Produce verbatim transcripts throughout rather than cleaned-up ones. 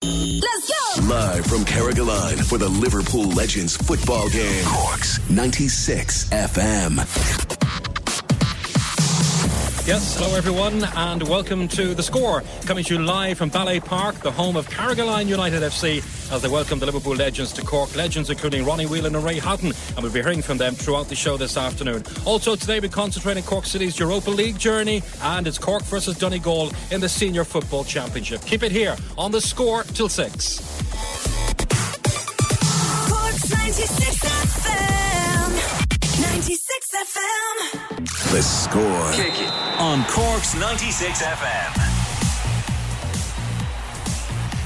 Let's go! Live from Carrigaline for the Liverpool Legends football game. Cork's ninety-six F M. Yes, hello everyone and welcome to The Score, coming to you live from Ballet Park, the home of Carrigaline United F C, as they welcome the Liverpool Legends to Cork. Legends including Ronnie Whelan and Ray Houghton, and we'll be hearing from them throughout the show this afternoon. Also today we concentrate on Cork City's Europa League journey, and it's Cork versus Donegal in the Senior Football Championship. Keep it here on The Score till six. Cork's ninety-six F M. ninety-six F M. The Score. Kick it. On Cork's ninety-six F M.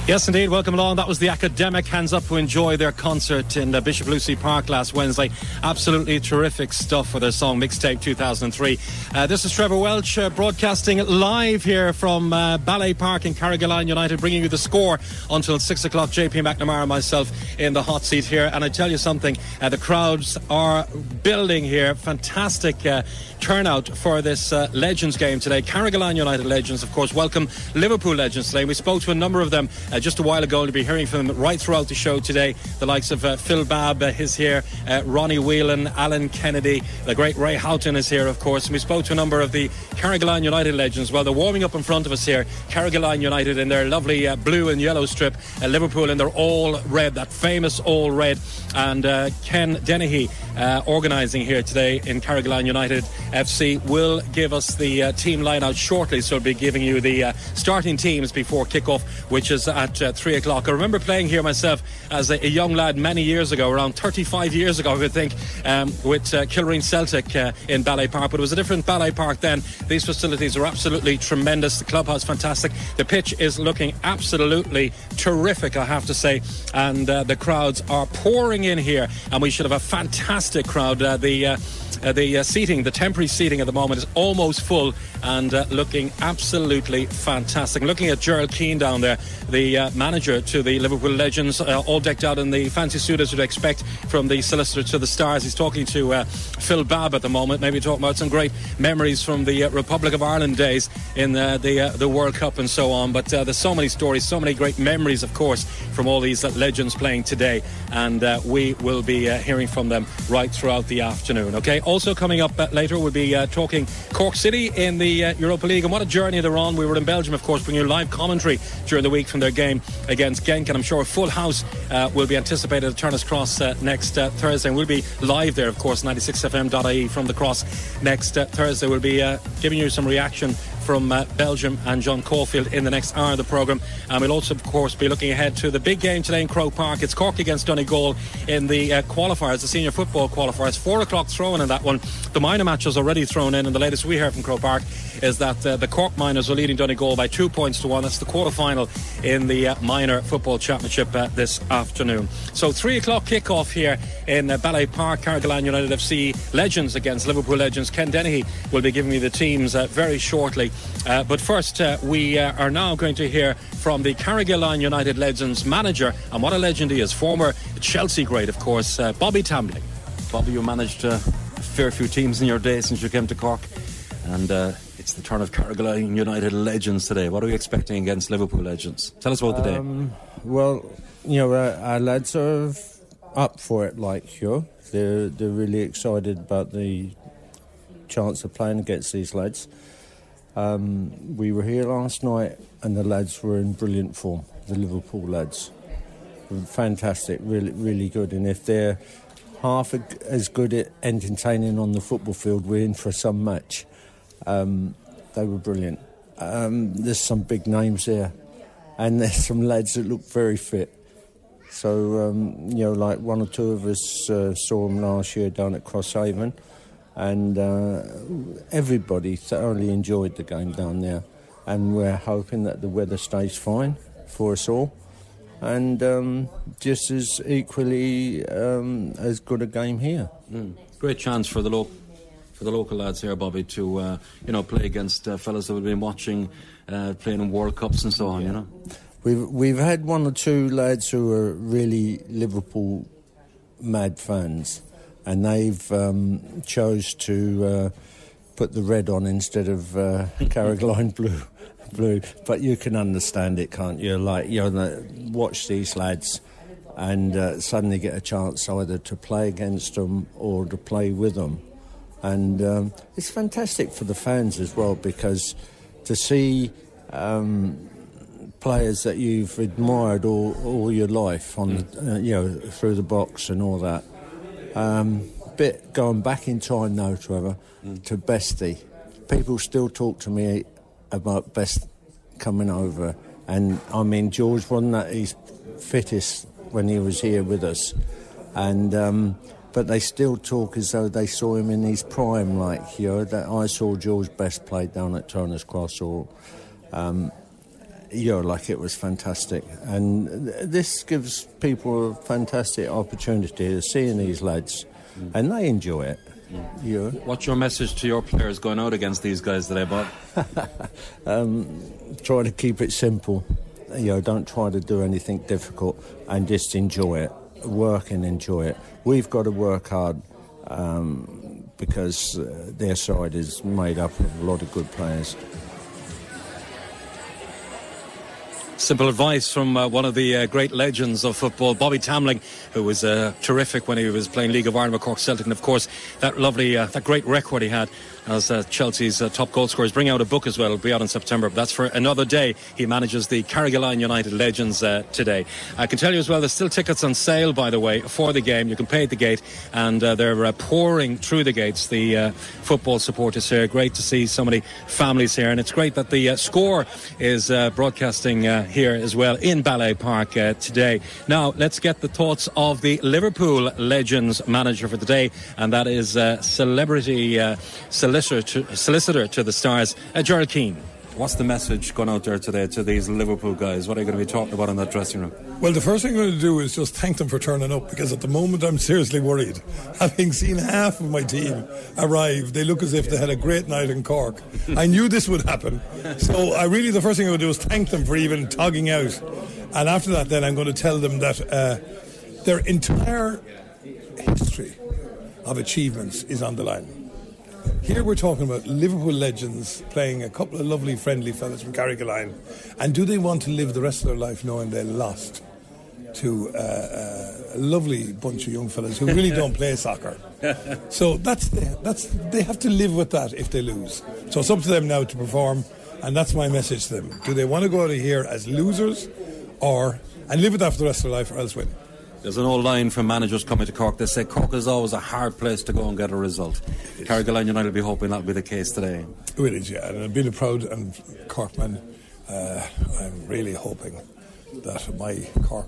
Yes, indeed. Welcome along. That was the Academic. Hands up who enjoy their concert in Bishop Lucy Park last Wednesday. Absolutely terrific stuff for their song Mixtape two thousand three. Uh, this is Trevor Welch uh, broadcasting live here from uh, Ballet Park in Carrigaline United, bringing you The Score until six o'clock. J P McNamara and myself in the hot seat here. And I tell you something, uh, the crowds are building here. Fantastic uh, turnout for this uh, Legends game today. Carrigaline United Legends, of course, welcome Liverpool Legends today. We spoke to a number of them uh, just a while ago, and we'll be hearing from them right throughout the show today. The likes of uh, Phil Babb uh, is here, uh, Ronnie Whelan, Alan Kennedy, the great Ray Houghton is here, of course. And we spoke to a number of the Carrigaline United Legends. Well, they're warming up in front of us here. Carrigaline United in their lovely uh, blue and yellow strip, uh, Liverpool in their all red, that famous all red. And uh, Ken Dennehy uh, organising here today in Carrigaline United F C will give us the uh, team line-out shortly, so we'll be giving you the uh, starting teams before kick-off, which is at uh, three o'clock. I remember playing here myself as a, a young lad many years ago, around thirty-five years ago, I would think, um, with uh, Killareen Celtic uh, in Ballet Park, but it was a different Ballet Park then. These facilities are absolutely tremendous. The clubhouse, fantastic. The pitch is looking absolutely terrific, I have to say, and uh, the crowds are pouring in here, and we should have a fantastic crowd. Uh, the... Uh, Uh, the uh, seating, the temporary seating at the moment is almost full and uh, looking absolutely fantastic. Looking at Gerald Keane down there, the uh, manager to the Liverpool Legends, uh, all decked out in the fancy suit as you'd expect from the solicitor to the stars. He's talking to uh, Phil Babb at the moment, maybe talking about some great memories from the uh, Republic of Ireland days in uh, the uh, the World Cup and so on. But uh, there's so many stories, so many great memories, of course, from all these uh, legends playing today. And uh, we will be uh, hearing from them right throughout the afternoon, okay? Also coming up uh, later, we'll be uh, talking Cork City in the uh, Europa League and what a journey they're on. We were in Belgium, of course, bringing you live commentary during the week from their game against Genk, and I'm sure a full house uh, will be anticipated at Turners Cross uh, next uh, Thursday. And we'll be live there, of course, ninety-six F M dot I E from the Cross next uh, Thursday. We'll be uh, giving you some reaction from uh, Belgium and John Caulfield in the next hour of the programme. And we'll also, of course, be looking ahead to the big game today in Croke Park. It's Cork against Donegal in the uh, qualifiers, the senior football qualifiers. Four o'clock throw-in in that one. The minor match is already thrown in, and the latest we hear from Croke Park is that uh, the Cork Miners are leading Donegal by two points to one. That's the quarter-final in the uh, minor football championship uh, this afternoon. So three o'clock kick-off here in uh, Ballet Park. Carrigaline United F C Legends against Liverpool Legends. Ken Dennehy will be giving me the teams uh, very shortly. Uh, but first, uh, we uh, are now going to hear from the Carrigaline United Legends manager, and what a legend he is, former Chelsea great, of course, uh, Bobby Tambling. Bobby, you managed uh, a fair few teams in your day since you came to Cork, and uh, it's the turn of Carrigaline United Legends today. What are we expecting against Liverpool Legends? Tell us about the um, day. Well, you know, our, our lads are up for it, like, sure. They're, they're really excited about the chance of playing against these lads. Um, we were here last night and the lads were in brilliant form, the Liverpool lads. Fantastic, really, really good. And if they're half as good at entertaining on the football field, we're in for some match. Um, they were brilliant. Um, there's some big names there, and there's some lads that look very fit. So, um, you know, like one or two of us uh, saw them last year down at Crosshaven, and uh, everybody thoroughly enjoyed the game down there. And we're hoping that the weather stays fine for us all. And um, just as equally um, as good a game here. Mm. Great chance for the local for the local lads here, Bobby, to uh, you know play against uh, fellas that we've been watching uh, playing in World Cups and so on. Yeah. You know, we've we've had one or two lads who are really Liverpool mad fans, and they've um, chose to uh, put the red on instead of uh, Carrigaline blue. Blue, but you can understand it, can't you? Like, you know, watch these lads and uh, suddenly get a chance either to play against them or to play with them. And um, it's fantastic for the fans as well, because to see um, players that you've admired all, all your life on, the, uh, you know, through the box and all that. Um, bit going back in time now, Trevor, mm. to Bestie. People still talk to me about Best coming over, and I mean George wasn't at his fittest when he was here with us, and um, but they still talk as though they saw him in his prime, like, you know, that I saw George Best play down at Turners Cross, or um, you know, like, it was fantastic. And this gives people a fantastic opportunity of seeing these lads, mm. and they enjoy it. Yeah. What's your message to your players going out against these guys today, Bob? um, try to keep it simple. You know, don't try to do anything difficult, and just enjoy it. Work and enjoy it. We've got to work hard um, because uh, their side is made up of a lot of good players. Simple advice from uh, one of the uh, great legends of football, Bobby Tambling, who was uh, terrific when he was playing League of Ireland with Cork Celtic. And, of course, that lovely, uh, that great record he had as uh, Chelsea's uh, top goal scorers. Bring out a book as well. It'll be out in September. But that's for another day. He manages the Carrigaline United Legends uh, today. I can tell you as well, there's still tickets on sale, by the way, for the game. You can pay at the gate. And uh, they're uh, pouring through the gates, the uh, football supporters here. Great to see so many families here. And it's great that the uh, Score is uh, broadcasting uh, here as well in Ballet Park uh, today. Now let's get the thoughts of the Liverpool Legends manager for today, and that is uh, celebrity uh, solicitor to, solicitor to the stars, uh, Gerald Keane. What's the message going out there today to these Liverpool guys? What are you going to be talking about in that dressing room? Well, the first thing I'm going to do is just thank them for turning up, because at the moment I'm seriously worried. Having seen half of my team arrive, they look as if they had a great night in Cork. I knew this would happen. So I really, the first thing I'm going to do is thank them for even togging out. And after that, then I'm going to tell them that uh, their entire history of achievements is on the line. Here we're talking about Liverpool legends playing a couple of lovely, friendly fellas from Carrigaline. And do they want to live the rest of their life knowing they lost to uh, a lovely bunch of young fellas who really don't play soccer? So that's the, that's they have to live with that if they lose. So it's up to them now to perform, and that's my message to them. Do they want to go out of here as losers, or and live with that for the rest of their life, or else win? There's an old line from managers coming to Cork. They say Cork is always a hard place to go and get a result. Carrigaline United will be hoping that will be the case today. It is, yeah. And being a proud and Corkman, uh, I'm really hoping that my Cork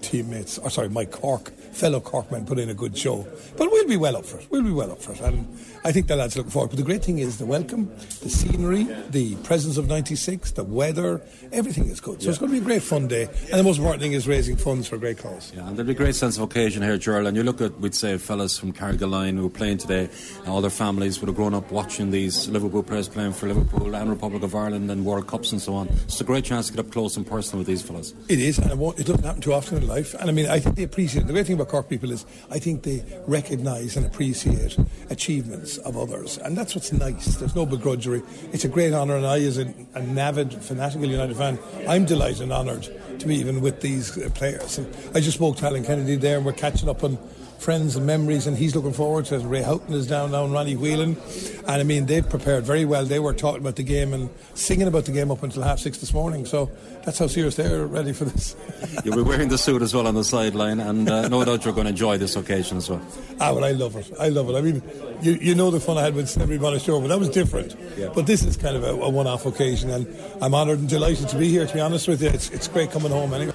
teammates, or sorry, my Cork, fellow Corkmen put in a good show. But we'll be well up for it. We'll be well up for it. And I think the lads are looking forward. But the great thing is the welcome, the scenery, the presence of ninety-six, the weather, everything is good. So yeah. It's going to be a great fun day. And the most important thing is raising funds for a great cause. Yeah, and there'll be a great sense of occasion here, Gerald. And you look at, we'd say, fellas from Carrigaline who are playing today, and all their families would have grown up watching these Liverpool players playing for Liverpool and Republic of Ireland and World Cups and so on. It's a great chance to get up close and personal with these fellas. It is, and it, won't, it doesn't happen too often in life. And I mean, I think they appreciate it. The great thing about Cork people is I think they recognise and appreciate achievements of others, and that's what's nice. There's no begrudgery. It's a great honour, and I, as an, an avid fanatical United fan, I'm delighted and honoured to be even with these players. And I just spoke to Alan Kennedy there, and we're catching up on friends and memories, and he's looking forward to it. Ray Houghton is down now, and Ronnie Whelan, and I mean they've prepared very well. They were talking about the game and singing about the game up until half six this morning, so that's how serious they're ready for this. You'll be wearing the suit as well on the sideline, and uh, no doubt you're going to enjoy this occasion as well. Ah, well, I love it. I love it. I mean, you you know the fun I had with Celebrity Monish Show, but that was different. Yeah. But this is kind of a, a one-off occasion, and I'm honoured and delighted to be here, to be honest with you. It's, it's great coming home anyway.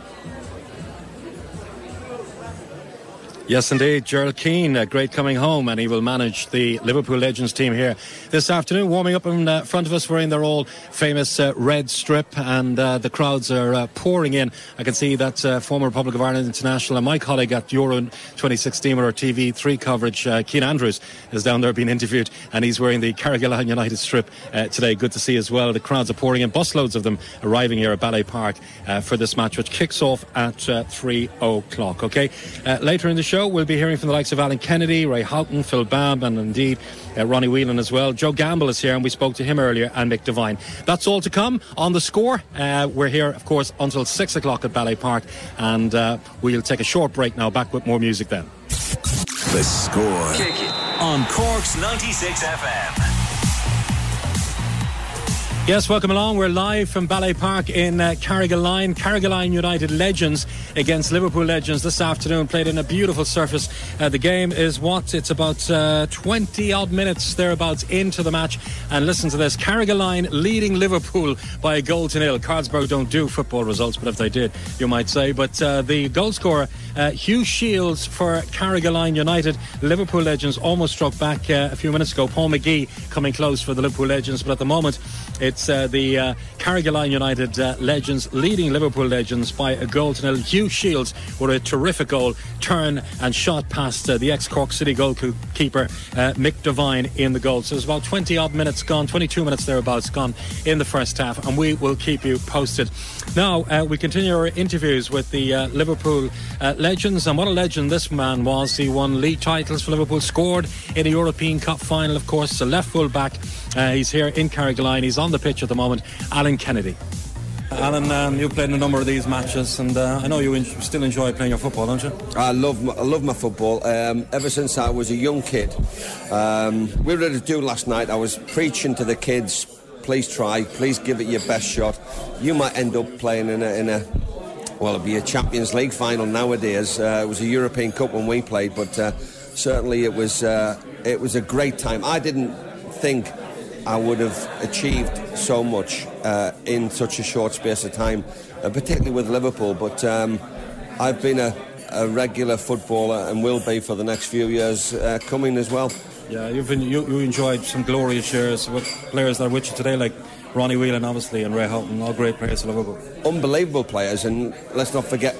Yes, indeed. Gerald Keane, a great coming home, and he will manage the Liverpool Legends team here this afternoon, warming up in uh, front of us, wearing their all famous uh, red strip, and uh, the crowds are uh, pouring in. I can see that uh, former Republic of Ireland international and my colleague at Euro twenty sixteen with our T V three coverage, uh, Keane Andrews, is down there being interviewed, and he's wearing the Carrigaline United strip uh, today. Good to see as well. The crowds are pouring in, busloads of them arriving here at Ballet Park uh, for this match, which kicks off at uh, three o'clock. Okay, uh, later in the show, we'll be hearing from the likes of Alan Kennedy, Ray Houghton, Phil Babb, and indeed uh, Ronnie Whelan as well. Joe Gamble is here, and we spoke to him earlier, and Mick Devine. That's all to come on The Score. Uh, we're here, of course, until six o'clock at Ballet Park, and uh, we'll take a short break now. Back with more music then. The Score. Kick it. On Cork's ninety-six F M. Yes, welcome along. We're live from Ballet Park in uh, Carrigaline. Carrigaline United Legends against Liverpool Legends this afternoon, played in a beautiful surface. Uh, the game is what? It's about uh, twenty-odd minutes thereabouts into the match. And listen to this. Carrigaline leading Liverpool by a goal to nil. Carlsberg don't do football results, but if they did, you might say. But uh, the goal scorer, uh, Hugh Shields for Carrigaline United. Liverpool Legends almost struck back uh, a few minutes ago. Paul McGee coming close for the Liverpool Legends, but at the moment, it It's uh, the uh, Carrigaline United uh, Legends leading Liverpool Legends by a goal to nil. Hugh Shields with a terrific goal, turn and shot past uh, the ex-Cork City goalkeeper uh, Mick Devine in the goal. So it's about twenty-odd minutes gone, twenty-two minutes thereabouts gone in the first half, and we will keep you posted. Now, uh, we continue our interviews with the uh, Liverpool uh, Legends, and what a legend this man was. He won league titles for Liverpool, scored in a European Cup final, of course, a left full-back. Uh, he's here in Carrigaline. He's on the pitch at the moment, Alan Kennedy. Alan, um, you played in a number of these matches, and uh, I know you en- still enjoy playing your football, don't you? I love my, I love my football. Um, ever since I was a young kid, um, we were at a do last night. I was preaching to the kids, please try, please give it your best shot. You might end up playing in a, in a well, it'd be a Champions League final nowadays. Uh, it was a European Cup when we played, but uh, certainly it was uh, it was a great time. I didn't think I would have achieved so much uh, in such a short space of time, uh, particularly with Liverpool, but um, I've been a, a regular footballer and will be for the next few years uh, coming as well. Yeah, you've been, you, you enjoyed some glorious years with players that are with you today, like Ronnie Whelan, obviously, and Ray Houghton, all great players for Liverpool. Unbelievable players, and let's not forget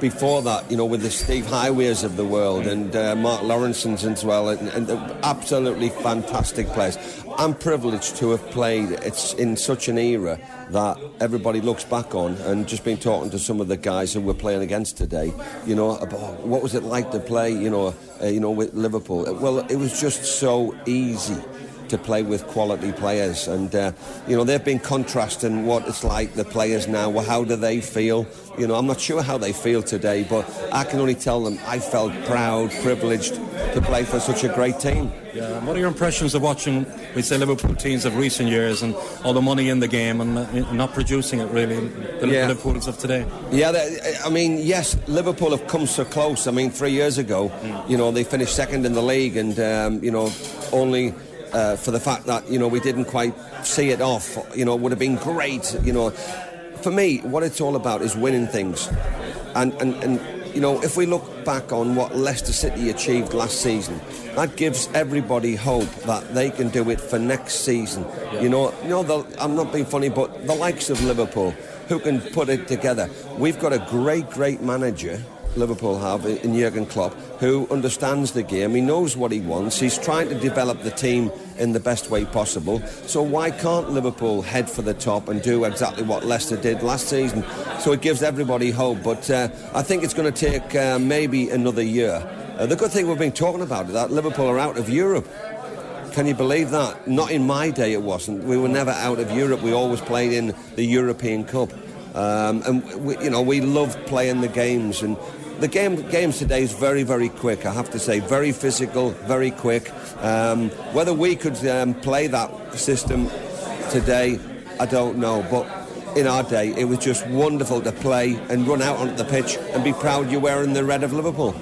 before that, you know, with the Steve Highways of the world and uh, Mark Lawrenson's as well, and, and absolutely fantastic players. I'm privileged to have played it's in such an era that everybody looks back on, and just been talking to some of the guys who we're playing against today, you know, about what was it like to play, you know, uh, you know, with Liverpool. Well, it was just so easy to play with quality players, and uh, you know, they've been contrasting what it's like, the players now. Well, how do they feel? You know, I'm not sure how they feel today, but I can only tell them I felt proud, privileged to play for such a great team. Yeah, what are your impressions of watching, we say, Liverpool teams of recent years and all the money in the game and uh, not producing it, really, the yeah. Liverpools of today? Yeah, they, I mean, yes, Liverpool have come so close. I mean, three years ago, mm. you know, they finished second in the league, and, um, you know, only... Uh, for the fact that, you know, we didn't quite see it off, you know, it would have been great, you know. For me, what it's all about is winning things. And, and, and you know, if we look back on what Leicester City achieved last season, that gives everybody hope that they can do it for next season. Yeah. You know, you know the, I'm not being funny, but the likes of Liverpool, who can put it together. We've got a great, great manager, Liverpool have, in Jurgen Klopp, who understands the game. He knows what he wants. He's trying to develop the team in the best way possible. So why can't Liverpool head for the top and do exactly what Leicester did last season? So it gives everybody hope. But uh, I think it's going to take uh, maybe another year. Uh, the good thing we've been talking about is that Liverpool are out of Europe. Can you believe that? Not in my day it wasn't. We were never out of Europe. We always played in the European Cup. Um, and, we, you know, we loved playing the games, and the game games today is very, very quick, I have to say. Very physical, very quick. Um, whether we could um, play that system today, I don't know. But in our day, it was just wonderful to play and run out onto the pitch and be proud you're wearing the red of Liverpool.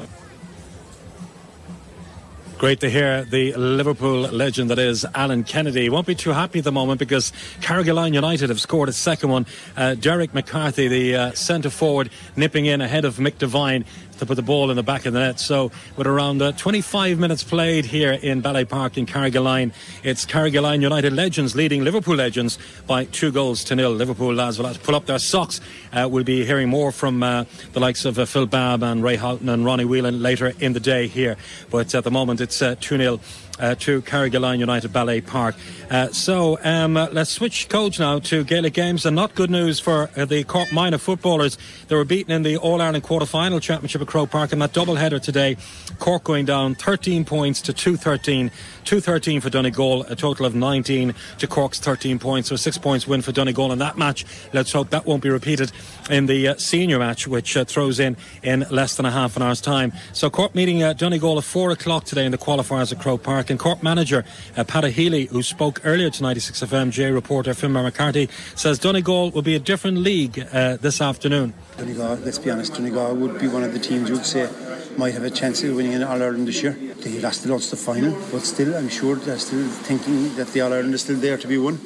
Great to hear the Liverpool legend that is Alan Kennedy. Won't be too happy at the moment because Carrigaline United have scored a second one. Uh, Derek McCarthy, the uh, centre forward, nipping in ahead of Mick Devine to put the ball in the back of the net. So with around uh, twenty-five minutes played here in Ballet Park in Carrigaline, it's Carrigaline United legends leading Liverpool legends by two goals to nil. Liverpool lads will have to pull up their socks. Uh, we'll be hearing more from uh, the likes of uh, Phil Babb and Ray Houghton and Ronnie Whelan later in the day here, but at the moment it's uh, two nil uh, to Carrigaline United Ballet Park. Uh, so um, uh, let's switch codes now to Gaelic games, and not good news for uh, the Cork minor footballers. They were beaten in the All-Ireland quarter-final championship at Croke Park in that doubleheader today. Cork going down thirteen points to two thirteen. two thirteen for Donegal, a total of nineteen to Cork's thirteen points. So a six points win for Donegal in that match. Let's hope that won't be repeated in the uh, senior match, which uh, throws in in less than a half an hour's time. So Cork meeting uh, Donegal at four o'clock today in the qualifiers at Croke Park. And Cork manager uh, Pat Healy, who spoke earlier to ninety-six F M, J reporter Finbar McCarthy, says Donegal will be a different league uh, this afternoon. Donegal, let's be honest, Donegal would be one of the teams you would say might have a chance of winning an All-Ireland this year. They lost the Ulster final, but still, I'm sure they're still thinking that the All-Ireland is still there to be won.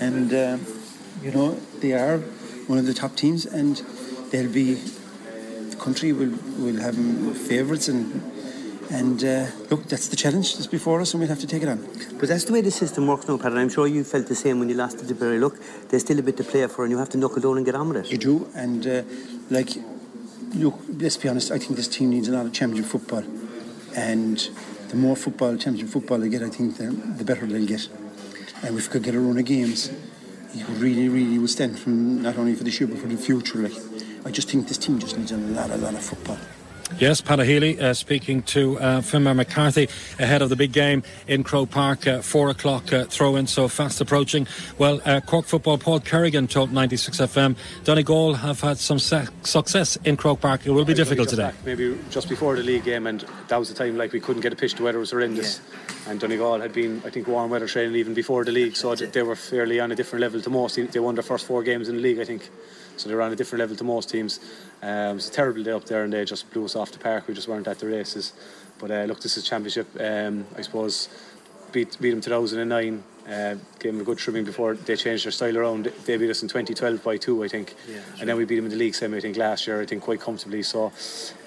And, uh, you know, they are one of the top teams, and they'll be, the country will, will have favourites, and And uh, look, that's the challenge that's before us, and we'll have to take it on. But that's the way the system works now, Pat, and I'm sure you felt the same when you lost it to Burrow. Look, there's still a bit to play for, and you have to knuckle down and get on with it. You do, and uh, like, look, let's be honest, I think this team needs a lot of championship football. And the more football, championship football they get, I think the, the better they'll get. And if we could get a run of games, it really, really would stand from not only for this year, but for the future. Like, I just think this team just needs a lot, a lot of football. Yes, Pat Healy uh, speaking to uh, Finbar McCarthy ahead of the big game in Croke Park, uh, four o'clock uh, throw-in, so fast approaching. Well, uh, Cork football, Paul Kerrigan told ninety-six F M, Donegal have had some su- success in Croke Park. It will be difficult today. Back, maybe just before the league game, and that was the time like we couldn't get a pitch, the weather was horrendous. Yeah. And Donegal had been, I think, warm weather training even before the league, so they were fairly on a different level to most. They won their first four games in the league, I think. So they're on a different level to most teams. Um, it was a terrible day up there, and they just blew us off the park. We just weren't at the races. But uh, look, this is championship. Um, I suppose beat beat them two thousand nine. Uh, gave them a good trimming before they changed their style around. They beat us in twenty twelve by two, I think. Yeah, sure. And then we beat them in the league semi, I think, last year. I think quite comfortably. So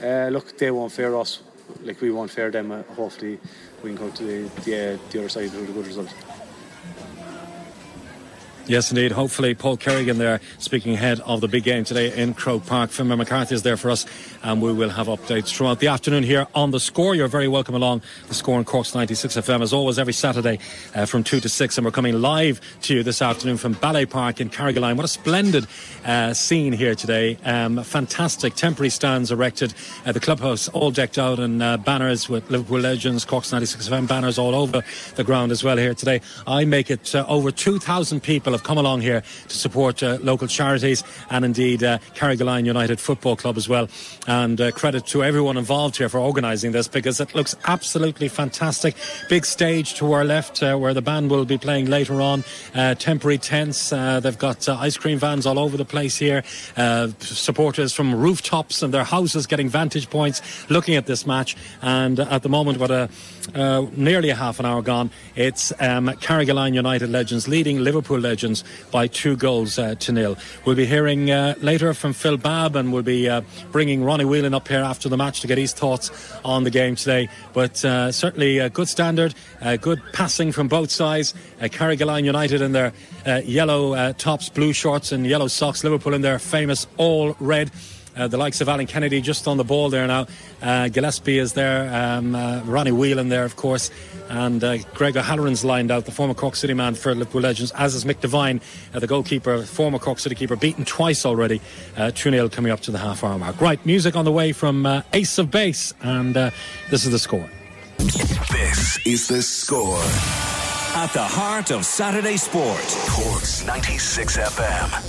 uh, look, they won't fare us like we won't fare them. Uh, hopefully, we can go to the the, uh, the other side with a good result. Yes, indeed. Hopefully, Paul Kerrigan there speaking ahead of the big game today in Croke Park. Finbar McCarthy is there for us, and we will have updates throughout the afternoon here on The Score. You're very welcome along. The Score on Cork's ninety-six F M, as always, every Saturday uh, from two to six. And we're coming live to you this afternoon from Ballet Park in Carrigaline. What a splendid uh, scene here today. Um, fantastic temporary stands erected at the clubhouse, all decked out in uh, banners with Liverpool Legends, Cork's ninety-six F M banners all over the ground as well here today. I make it uh, over two thousand people come along here to support uh, local charities and indeed uh, Carrigaline United Football Club as well, and uh, credit to everyone involved here for organising this, because it looks absolutely fantastic. Big stage to our left uh, where the band will be playing later on, uh, temporary tents, uh, they've got uh, ice cream vans all over the place here, uh, supporters from rooftops and their houses getting vantage points looking at this match. And uh, at the moment, what a uh, nearly a half an hour gone, it's um, Carrigaline United legends leading Liverpool legends by two goals uh, to nil. We'll be hearing uh, later from Phil Babb, and we'll be uh, bringing Ronnie Whelan up here after the match to get his thoughts on the game today. But uh, certainly a good standard, a good passing from both sides. Uh, Carrigaline United in their uh, yellow uh, tops, blue shorts and yellow socks. Liverpool in their famous all red. Uh, the likes of Alan Kennedy just on the ball there now. Uh, Gillespie is there. Um, uh, Ronnie Whelan there, of course. And uh, Greg O'Halloran's lined out, the former Cork City man for Liverpool Legends, as is Mick Devine, uh, the goalkeeper, former Cork City keeper, beaten twice already. Uh, two nil coming up to the half-hour mark. Right, music on the way from uh, Ace of Base. And uh, this is The Score. This is The Score. At the heart of Saturday sport. Cork's ninety-six F M.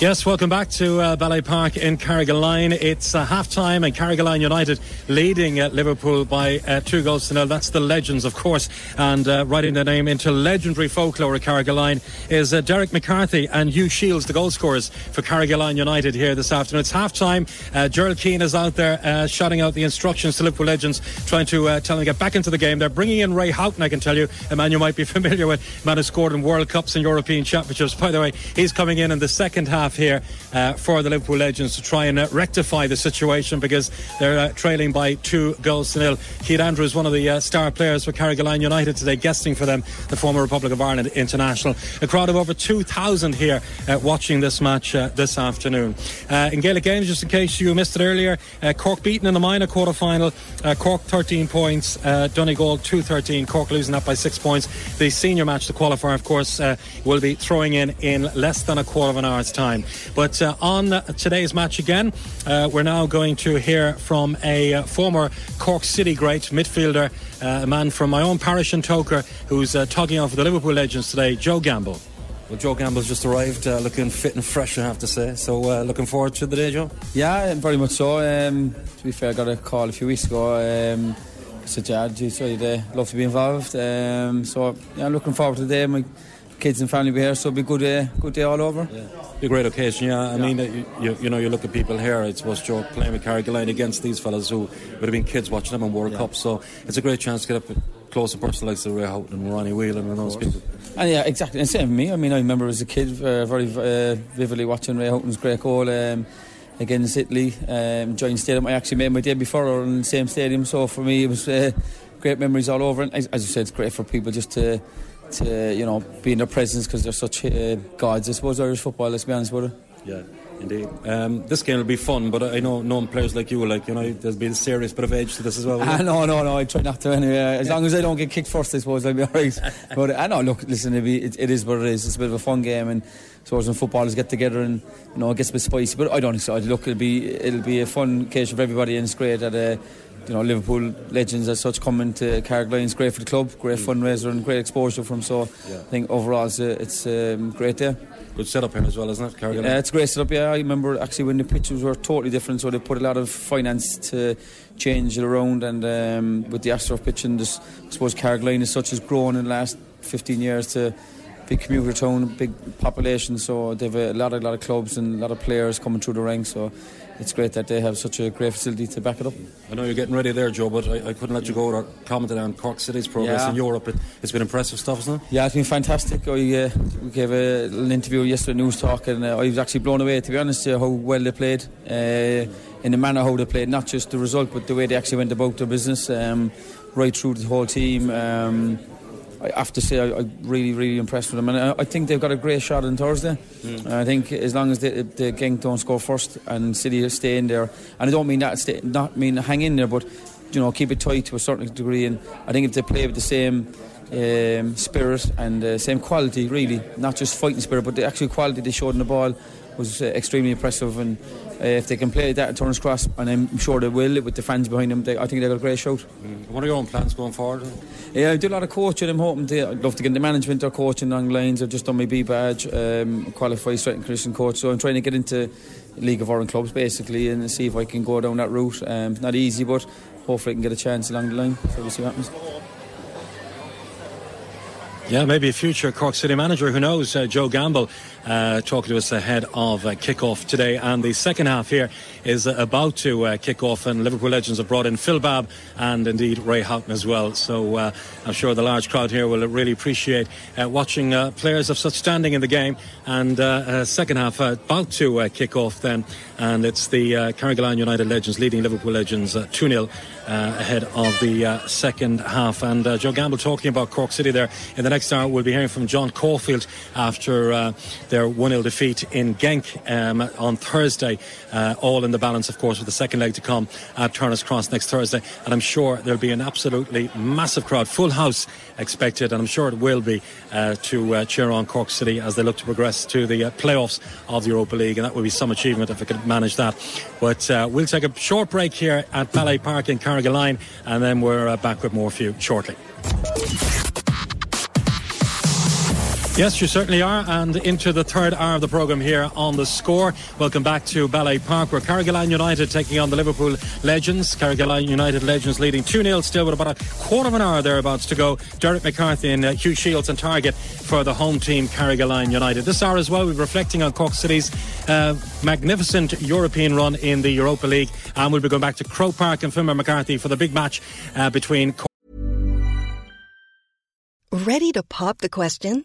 Yes, welcome back to uh, Ballet Park in Carrigaline. It's uh, half-time and Carrigaline United leading uh, Liverpool by uh, two goals to nil. That's the Legends, of course. And uh, writing their name into legendary folklore at Carrigaline is uh, Derek McCarthy and Hugh Shields, the goal scorers for Carrigaline United here this afternoon. It's half-time. Uh, Gerald Keane is out there uh, shouting out the instructions to Liverpool Legends, trying to uh, tell them to get back into the game. They're bringing in Ray Houghton, I can tell you, a man you might be familiar with, a man who scored in World Cups and European Championships. By the way, he's coming in in the second half here uh, for the Liverpool Legends to try and uh, rectify the situation, because they're uh, trailing by two goals to nil. Keane Andrews, one of the uh, star players for Carrigaline United today, guesting for them, the former Republic of Ireland international. A crowd of over two thousand here uh, watching this match uh, this afternoon. Uh, in Gaelic games, just in case you missed it earlier, uh, Cork beaten in the minor quarter-final, uh, Cork thirteen points, uh, Donegal two thirteen, Cork losing that by six points. The senior match, the qualifier, of course, uh, will be throwing in in less than a quarter of an hour's time. But uh, on uh, today's match again, uh, we're now going to hear from a uh, former Cork City great midfielder, uh, a man from my own parish in Toker, who's uh, talking off the Liverpool Legends today, Joe Gamble. Well, Joe Gamble's just arrived, uh, looking fit and fresh, I have to say. So uh, looking forward to the day, Joe? Yeah, very much so. Um, to be fair, I got a call a few weeks ago. Um, I said, yeah, geez, I'd uh, love to be involved. Um, so yeah, looking forward to the day. My kids and family will be here, so it'll be a good, uh, good day all over. Yeah. A great occasion, yeah. I yeah. mean, you, you, you know, you look at people here, it was Joe playing with Carrigaline against these fellas who would have been kids watching them in World yeah. Cup, so it's a great chance to get up close and personal like Ray Houghton and Ronnie Whelan and those people. And yeah, exactly, and same for me. I mean, I remember as a kid uh, very uh, vividly watching Ray Houghton's great goal um, against Italy, um, joint stadium. I actually made my day before or in the same stadium, so for me it was uh, great memories all over. And as, as you said, it's great for people just to... to, you know, be in their presence, because they're such uh, gods, I suppose, Irish football, let's be honest with it. Yeah, indeed. Um, this game will be fun, but I know known players like you, like, you know, there's been a serious bit of edge to this as well. Uh, no, no, no, I try not to anyway. As long as I don't get kicked first, I suppose, I'll be alright. But I uh, know, look, listen, it'll be, it, it is what it is. It's a bit of a fun game, and I suppose when footballers get together and, you know, it gets a bit spicy, but I don't think so. Look, it'll be, it'll be a fun occasion for everybody, and it's great that... Uh, You know, Liverpool Legends as such coming to Carrigaline. It's great for the club, great fundraiser and great exposure from. So yeah. I think overall it's, uh, it's um, great there. Good setup here as well, isn't it, Carrigaline? Yeah, it's a great setup. Yeah, I remember actually when the pitches were totally different, so they put a lot of finance to change it around. And um, with the Astro pitch, and this, I suppose Carrigaline as such has grown in the last fifteen years to big commuter town, big population, so they've a lot, a lot of clubs and a lot of players coming through the ranks, so it's great that they have such a great facility to back it up. I know you're getting ready there, Joe, but I, I couldn't let you go without commenting on Cork City's progress yeah. in Europe. It, it's been impressive stuff, isn't it? Yeah, it's been fantastic. I uh, we gave a, an interview yesterday, News Talk, and uh, I was actually blown away, to be honest, uh, how well they played, uh, in the manner how they played, not just the result, but the way they actually went about their business, um, right through the whole team. Um, I have to say I, I'm really, really impressed with them, and I, I think they've got a great shot on Thursday. Mm. I think as long as the Genk don't score first and City stay in there, and I don't mean that stay, not mean hang in there, but, you know, keep it tight to a certain degree. And I think if they play with the same um, spirit and uh, same quality, really, not just fighting spirit, but the actual quality they showed in the ball was uh, extremely impressive. And uh, if they can play that at Turners Cross, and I'm sure they will with the fans behind them, they, I think they've got a great shout. Mm. What are your own plans going forward? Yeah, I do a lot of coaching. I'm hoping to, I'd love to get into management or coaching along the lines. I've just done my B badge, um, qualified strength and conditioning coach, so I'm trying to get into League of Ireland clubs basically and see if I can go down that route. Um, not easy, but hopefully I can get a chance along the line, so we'll see what happens. Yeah, maybe a future Cork City manager, who knows. uh, Joe Gamble uh, talking to us ahead of uh, kick-off today, and the second half here is uh, about to uh, kick off, and Liverpool Legends have brought in Phil Babb and indeed Ray Houghton as well, so uh, I'm sure the large crowd here will really appreciate uh, watching uh, players of such standing in the game. And uh, uh, second half uh, about to uh, kick off then, and it's the uh, Carrigaline United Legends leading Liverpool Legends uh, two nil uh, ahead of the uh, second half. And uh, Joe Gamble talking about Cork City there. In the next Next hour, we'll be hearing from John Caulfield after uh, their one nil defeat in Genk um, on Thursday. Uh, all in the balance, of course, with the second leg to come at Turners Cross next Thursday. And I'm sure there'll be an absolutely massive crowd, full house expected, and I'm sure it will be, uh, to uh, cheer on Cork City as they look to progress to the uh, playoffs of the Europa League. And that would be some achievement if we could manage that. But uh, we'll take a short break here at Ballet Park in Carrigaline, and then we're uh, back with more for you shortly. Yes, you certainly are, and into the third hour of the programme here on The Score. Welcome back to Ballet Park, where Carrigaline United taking on the Liverpool Legends. Carrigaline United Legends leading two nil still with about a quarter of an hour thereabouts to go. Derek McCarthy and uh, Hugh Shields on target for the home team, Carrigaline United. This hour as well, we're reflecting on Cork City's uh, magnificent European run in the Europa League, and we'll be going back to Croke Park and Finbar McCarthy for the big match uh, between Cork. Ready to pop the question?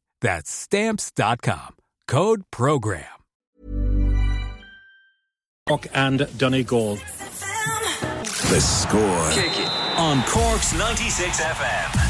That's Stamps dot com. Code PROGRAM. Cork and Donegal. The Score. Kick it. On Cork's ninety-six F M.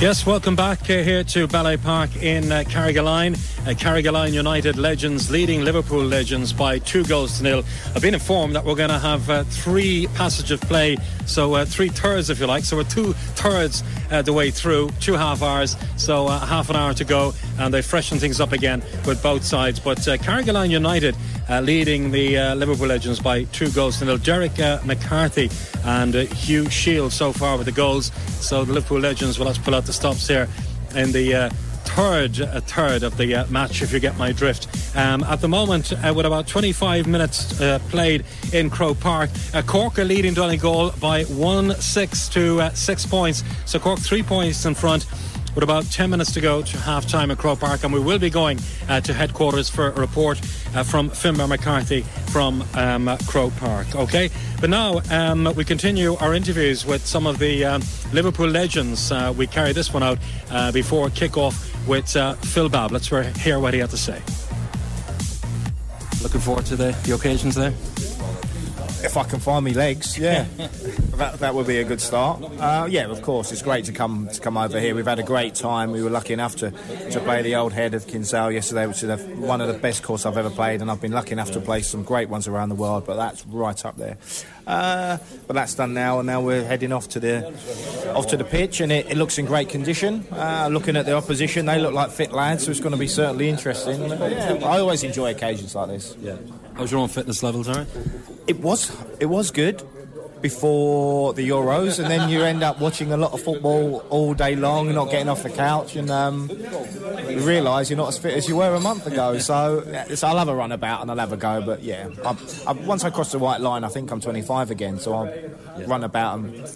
Yes, welcome back uh, here to Ballet Park in uh, Carrigaline. Uh, Carrigaline United Legends leading Liverpool Legends by two goals to nil. I've been informed that we're going to have uh, three passage of play, so uh, three thirds if you like. So we're two thirds uh, the way through, two half hours, so uh, half an hour to go, and they freshen things up again with both sides. But uh, Carrigaline United uh, leading the uh, Liverpool Legends by two goals to nil. Derek uh, McCarthy and uh, Hugh Shields so far with the goals. So the Liverpool Legends will have to pull out the stops here in the uh, third uh, third of the uh, match, if you get my drift. Um, at the moment, uh, with about twenty-five minutes uh, played in Croke Park, uh, Cork are leading Donegal by one six to uh, six points. So Cork three points in front, with about ten minutes to go to half-time at Croke Park, and we will be going uh, to headquarters for a report uh, from Finbar McCarthy from um, Croke Park. Okay, but now um, we continue our interviews with some of the um, Liverpool legends. Uh, we carry this one out uh, before kick-off with uh, Phil Babb. Let's hear what he had to say. Looking forward to the, the occasion today. If I can find my legs, yeah, that that would be a good start. Uh, yeah, of course, it's great to come to come over here. We've had a great time. We were lucky enough to, to play the old head of Kinsale yesterday, which is a, one of the best courses I've ever played, and I've been lucky enough to play some great ones around the world, but that's right up there. Uh, but that's done now, and now we're heading off to the off to the pitch, and it, it looks in great condition. Uh, looking at the opposition, they look like fit lads, so it's going to be certainly interesting. Yeah, I always enjoy occasions like this. Yeah. How's your own fitness levels, Aaron? It was it was good before the Euros, and then you end up watching a lot of football all day long, not getting off the couch, and um, you realise you're not as fit as you were a month ago. So, so I'll have a run about and I'll have a go, but yeah, I, I, once I cross the white line, I think I'm twenty-five again, so I'll yeah. run about, and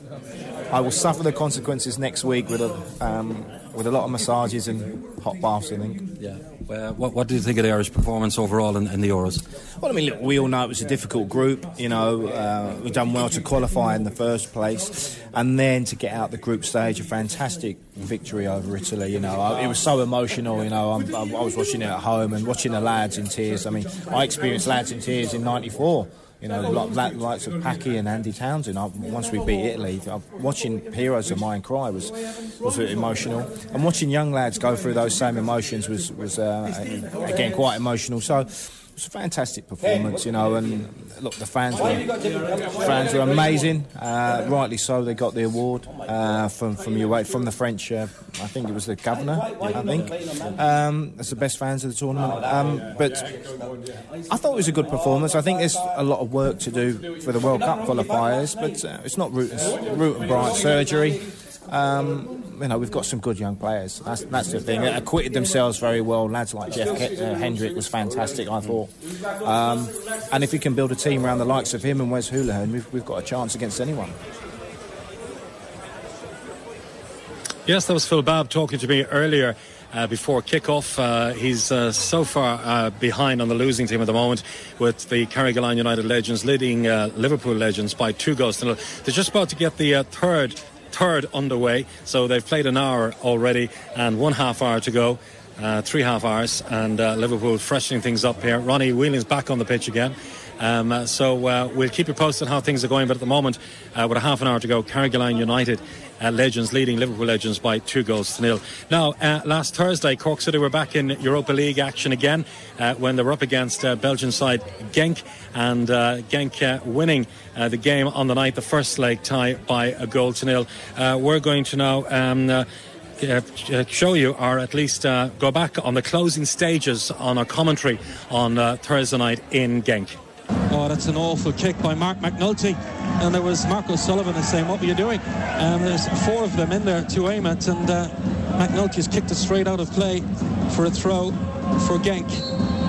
I will suffer the consequences next week with a um, with a lot of massages and hot baths, I think. Yeah. Uh, what, what do you think of the Irish performance overall in, in the Euros? Well, I mean, look, we all know it was a difficult group. You know, uh, we've done well to qualify in the first place, and then to get out the group stage, a fantastic victory over Italy. You know, I, it was so emotional. You know, I'm, I, I was watching it at home and watching the lads in tears. I mean, I experienced lads in tears in ninety-four. You know, like that, likes of Packy and Andy Townsend. I, once we beat Italy, I, watching heroes of mine cry was was emotional, and watching young lads go through those same emotions was was uh, again quite emotional. So it was a fantastic performance, you know. And look, the fans were fans were amazing, uh, rightly so. They got the award uh, from from UEFA, from the French. Uh, I think it was the governor. I think um, that's the best fans of the tournament. Um, but I thought it was a good performance. I think there's a lot of work to do for the World Cup qualifiers, but uh, it's not root and, root and branch surgery. Um, you know, we've got some good young players. That's, that's the thing. They acquitted themselves very well. Lads like Jeff Ke- uh, Hendrick was fantastic, I thought. Um, and if we can build a team around the likes of him and Wes Houlihan, we've, we've got a chance against anyone. Yes, that was Phil Babb talking to me earlier uh, before kick-off. Uh, he's uh, so far uh, behind on the losing team at the moment, with the Carrigaline United Legends leading uh, Liverpool Legends by two goals. They're just about to get the uh, third third underway, so they've played an hour already and one half hour to go. Uh, three half hours, and uh, Liverpool freshening things up here. Ronnie Whelan's back on the pitch again. Um, uh, so uh, we'll keep you posted how things are going, but at the moment, uh, with a half an hour to go, Carrigaline United uh, Legends leading Liverpool Legends by two goals to nil. Now, uh, last Thursday, Cork City were back in Europa League action again uh, when they were up against uh, Belgian side Genk, and uh, Genk uh, winning uh, the game on the night, the first leg tie by a goal to nil. Uh, we're going to now... Um, uh, Uh, show you, or at least uh, go back on the closing stages on our commentary on uh, Thursday night in Genk. Oh, that's an awful kick by Mark McNulty, and there was Marco Sullivan saying, what were you doing? And um, there's four of them in there to aim at, and uh, McNulty's kicked it straight out of play for a throw for Genk.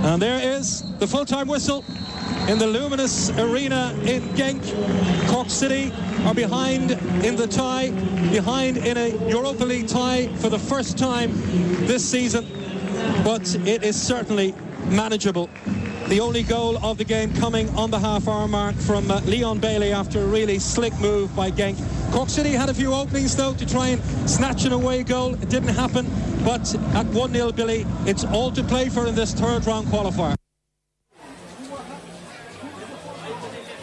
And there is the full-time whistle in the luminous arena in Genk. Cork City are behind in the tie, behind in a Europa League tie for the first time this season, but it is certainly manageable. The only goal of the game coming on the half-hour mark from uh, Leon Bailey after a really slick move by Genk. Cork City had a few openings, though, to try and snatch an away goal. It didn't happen, but at one nil, Billy, it's all to play for in this third-round qualifier.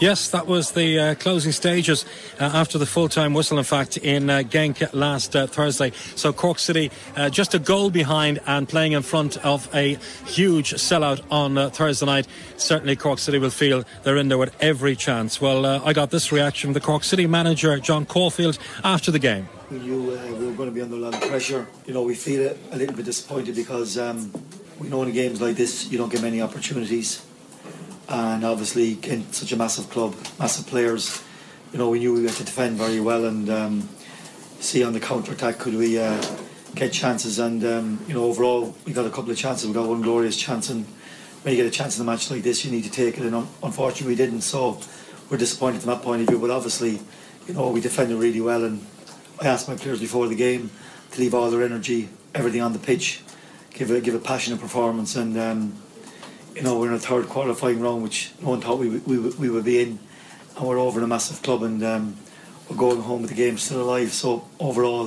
Yes, that was the uh, closing stages uh, after the full-time whistle, in fact, in uh, Genk last uh, Thursday. So Cork City uh, just a goal behind and playing in front of a huge sellout on uh, Thursday night. Certainly Cork City will feel they're in there with every chance. Well, uh, I got this reaction from the Cork City manager, John Caulfield, after the game. We knew uh, we were going to be under a lot of pressure. You know, we feel a little bit disappointed because um, we know in games like this you don't get many opportunities. And obviously, in such a massive club, massive players, you know, we knew we had to defend very well and um, see on the counter attack could we uh, get chances. And um, you know, overall, we got a couple of chances. We got one glorious chance, and when you get a chance in a match like this, you need to take it. And un- unfortunately, we didn't. So we're disappointed from that point of view. But obviously, you know, we defended really well. And I asked my players before the game to leave all their energy, everything on the pitch, give a give a passionate performance, and. Um, You know, we're in a third qualifying round, which no one thought we we, we would be in. And we're over in a massive club, and um, we're going home with the game still alive. So overall,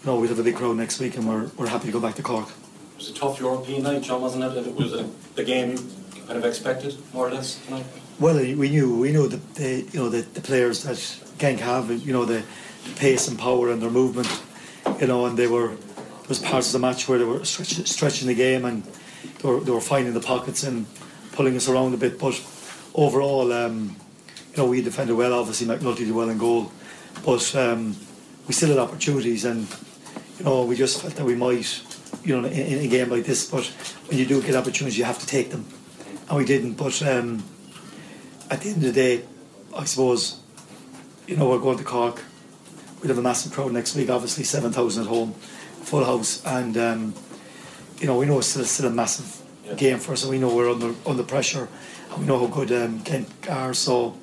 you know, we'll have a big crowd next week, and we're we're happy to go back to Cork. It was a tough European night, John, wasn't it? It was a, the game you kind of expected, more or less, tonight. Well, we knew we knew the, the you know the, the players that Genk have, you know, the, the pace and power and their movement, you know, and they were there was parts of the match where they were stretch, stretching the game and. They were, they were finding the pockets and pulling us around a bit, but overall, um, you know, we defended well. Obviously, McNulty did well in goal, but um, we still had opportunities, and you know, we just felt that we might, you know, in, in a game like this. But when you do get opportunities, you have to take them, and we didn't. But um, at the end of the day, I suppose, you know, we're going to Cork. We'll have a massive crowd next week. Obviously, seven thousand at home, full house, and. Um, You know, we know it's still, still a massive yeah. game for us, and we know we're under under pressure, and we know how good um, Kent are. So,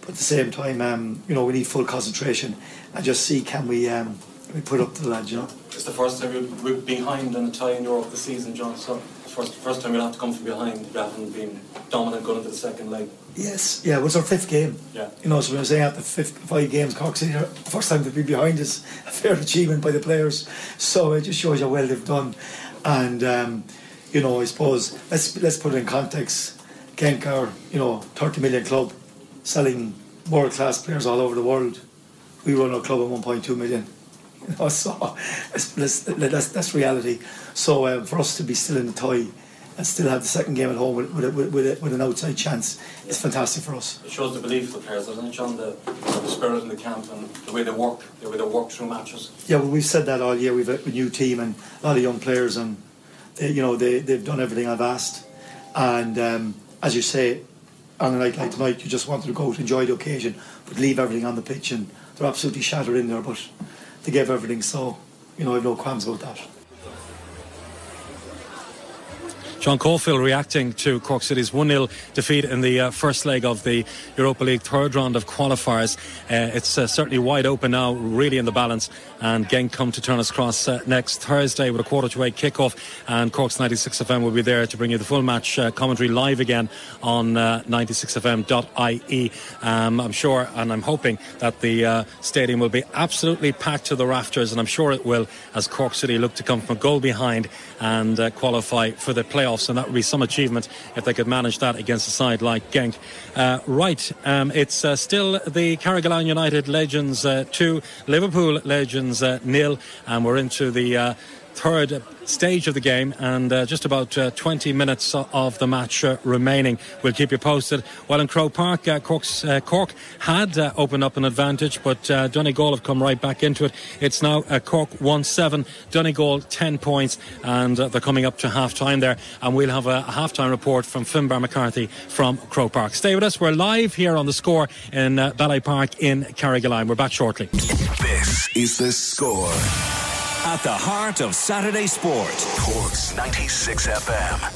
but at the same time, um, you know, we need full concentration and just see can we um, can we put up to the lad. You know, it's the first time we're behind in a tie in Europe this season, John. So first first time you'll have to come from behind rather than being dominant going into the second leg. Yes, yeah, it was our fifth game. Yeah. You know, so we were saying after fifth, five games, Cork City, first time to be behind is a fair achievement by the players. So it just shows how well they've done. And, um, you know, I suppose, let's let's put it in context. Genk are, you know, thirty million club, selling world-class players all over the world. We run our club at one point two million. You know, so that's, that's, that's reality. So um, for us to be still in the tie and still have the second game at home with with, with, with, with an outside chance, it's fantastic for us. It shows the belief of the players, doesn't it, John? The, the spirit in the camp and the way they work, the way they work through matches. Yeah, well, we've said that all year. We've a new team and a lot of young players, and they, you know, they they've done everything I've asked. And um, as you say, on a night like tonight, you just wanted to go out and enjoy the occasion, but leave everything on the pitch, and they're absolutely shattered in there, but they gave everything, so, you know, I've no qualms about that. John Caulfield reacting to Cork City's one nil defeat in the uh, first leg of the Europa League third round of qualifiers. Uh, it's uh, certainly wide open now, really in the balance, and Genk come to Turners Cross uh, next Thursday with a quarter to eight kickoff, and Cork's ninety-six F M will be there to bring you the full match uh, commentary live again on uh, ninety-six F M dot I E. Um, I'm sure, and I'm hoping that the uh, stadium will be absolutely packed to the rafters, and I'm sure it will, as Cork City look to come from a goal behind and uh, qualify for the playoffs. And that would be some achievement if they could manage that against a side like Genk. Uh, right, um, it's uh, still the Carrigaline United Legends uh, two, Liverpool Legends uh, nil, and we're into the uh, third stage of the game, and uh, just about uh, twenty minutes of the match uh, remaining. We'll keep you posted. Well, in Croke Park, uh, Cork's, uh, Cork had uh, opened up an advantage, but uh, Donegal have come right back into it. It's now uh, Cork one seven, Donegal ten points, and uh, they're coming up to half-time there, and we'll have a, a half-time report from Finbar McCarthy from Croke Park. Stay with us. We're live here on The Score in uh, Ballet Park in Carrigaline. We're back shortly. This is The Score. At the heart of Saturday Sport, Cork's ninety-six F M.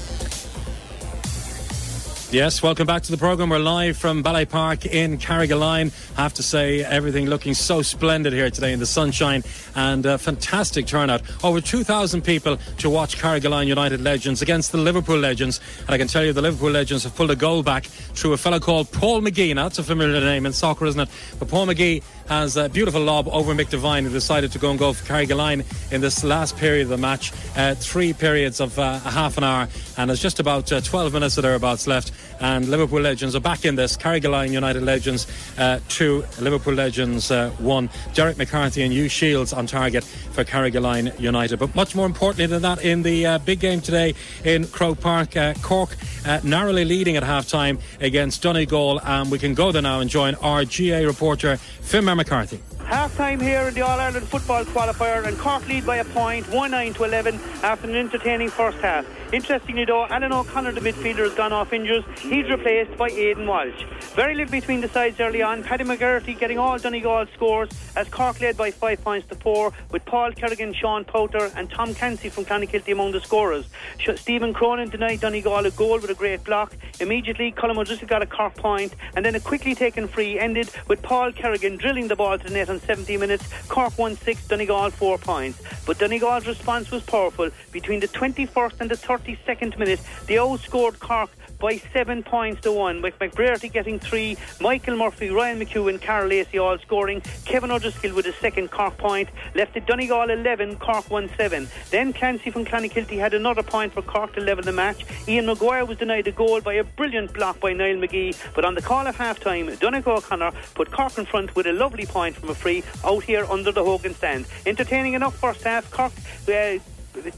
Yes, welcome back to the programme. We're live from Ballet Park in Carrigaline. I have to say, everything looking so splendid here today in the sunshine, and a fantastic turnout. Over two thousand people to watch Carrigaline United Legends against the Liverpool Legends. And I can tell you, the Liverpool Legends have pulled a goal back through a fellow called Paul McGee. Now, that's a familiar name in soccer, isn't it? But Paul McGee has a beautiful lob over Mick Devine, who decided to go and go for Carrigaline in this last period of the match. Uh, three periods of uh, a half an hour, and there's just about uh, twelve minutes or thereabouts left. And Liverpool Legends are back in this. Carrigaline United Legends uh, two, Liverpool Legends uh, one. Derek McCarthy and Hugh Shields on target for Carrigaline United. But much more importantly than that, in the uh, big game today in Croke Park, uh, Cork uh, narrowly leading at half-time against Donegal. And we can go there now and join our G A reporter, Finbar McCarthy. Half time here in the All-Ireland football qualifier, and Cork lead by a point, one nine to eleven, after an entertaining first half. Interestingly though, Alan O'Connor, the midfielder, has gone off injured. He's replaced by Aidan Walsh. Very little between the sides early on. Paddy McGarty getting all Donegal scores as Cork led by five points to four, with Paul Kerrigan, Sean Poulter and Tom Clancy from Clannacilty among the scorers. Stephen Cronin denied Donegal a goal with a great block. Immediately, Colin O'Driscoll got a Cork point, and then a quickly taken free ended with Paul Kerrigan drilling the ball to the net on seventy minutes. Cork won six, Donegal four points. But Donegal's response was powerful. Between the twenty-first and the thirty-second minute, they outscored Cork by seven points to one, with McBrearty getting three, Michael Murphy, Ryan McHugh and Carol Lacey all scoring. Kevin O'Driscoll with his second Cork point left it Donegal eleven, Cork one seven. Then Clancy from Clannacilty had another point for Cork to level the match. Ian Maguire was denied a goal by a brilliant block by Niall McGee, but on the call of half time, Donegal O'Connor put Cork in front with a lovely point from a free out here under the Hogan stand. Entertaining enough first half. Cork uh,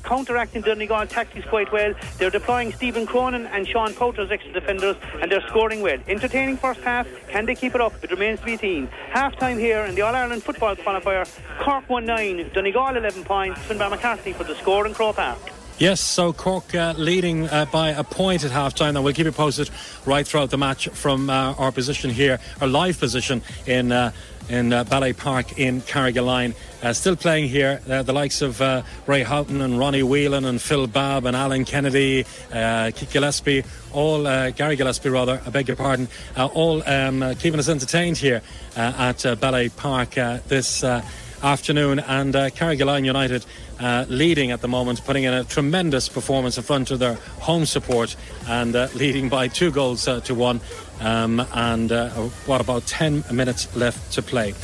counteracting Donegal tactics quite well. They're deploying Stephen Cronin and Sean Poulter as extra defenders, and they're scoring well. Entertaining first half. Can they keep it up? It remains to be seen. Half time here in the All-Ireland football qualifier, Cork one nine, Donegal eleven points. Finbar McCarthy for The Score in Croke Park. Yes, so Cork uh, leading uh, by a point at half-time. And we'll keep you posted right throughout the match from uh, our position here, our live position in uh, in uh, Ballet Park in Carrigaline. Uh, still playing here, uh, the likes of uh, Ray Houghton and Ronnie Whelan and Phil Babb and Alan Kennedy, uh, Keith Gillespie, all uh, Gary Gillespie rather, I beg your pardon, uh, all um, uh, keeping us entertained here uh, at uh, Ballet Park uh, this uh, afternoon, and uh, Carrigaline United uh, leading at the moment, putting in a tremendous performance in front of their home support, and uh, leading by two goals uh, to one, um, and uh, what, about ten minutes left to play.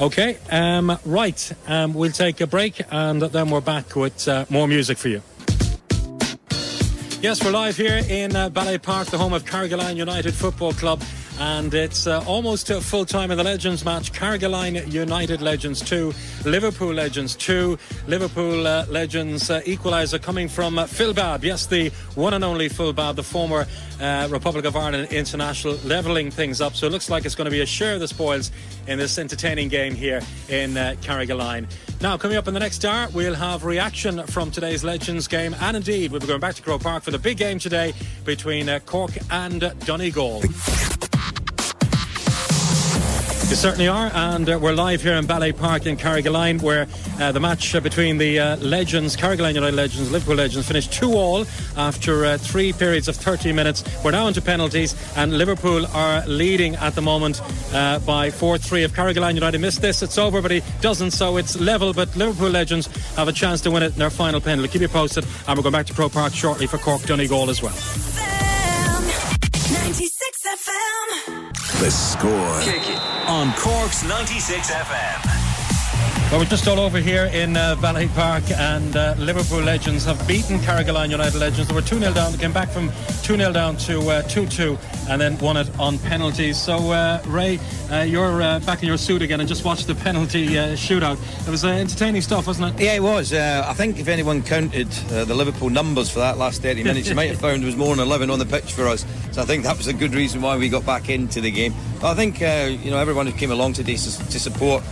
Okay, um, right, um, we'll take a break and then we're back with uh, more music for you. Yes, we're live here in uh, Ballet Park, the home of Carrigaline United Football Club. And it's uh, almost uh, full-time in the Legends match. Carrigaline United Legends two, Liverpool Legends two. Liverpool uh, Legends uh, equaliser coming from uh, Phil Babb. Yes, the one and only Phil Babb, the former uh, Republic of Ireland international, levelling things up. So it looks like it's going to be a share of the spoils in this entertaining game here in uh, Carrigaline. Now, coming up in the next hour, we'll have reaction from today's Legends game. And indeed, we'll be going back to Croke Park for the big game today between uh, Cork and Donegal. You certainly are, and uh, we're live here in Ballet Park in Carrigaline, where uh, the match uh, between the uh, Legends, Carrigaline United Legends, Liverpool Legends, finished two all after uh, three periods of thirty minutes. We're now into penalties, and Liverpool are leading at the moment uh, by four three. If Carrigaline United missed this, it's over, but he doesn't, so it's level, but Liverpool Legends have a chance to win it in their final penalty. Keep you posted, and we're going back to Croke Park shortly for Cork Donegal as well. ninety-six F M. The Score. Kick it. On Cork's ninety-six F M. Well, we're just all over here in uh, Ballet Park, and uh, Liverpool Legends have beaten Carrigaline United Legends. They were two nil down. They came back from two nil down to uh, two two and then won it on penalties. So, uh, Ray, uh, you're uh, back in your suit again and just watched the penalty uh, shootout. It was uh, entertaining stuff, wasn't it? Yeah, it was. Uh, I think if anyone counted uh, the Liverpool numbers for that last thirty minutes, you might have found there was more than eleven on the pitch for us. So I think that was a good reason why we got back into the game. But I think, uh, you know, everyone who came along today to, to support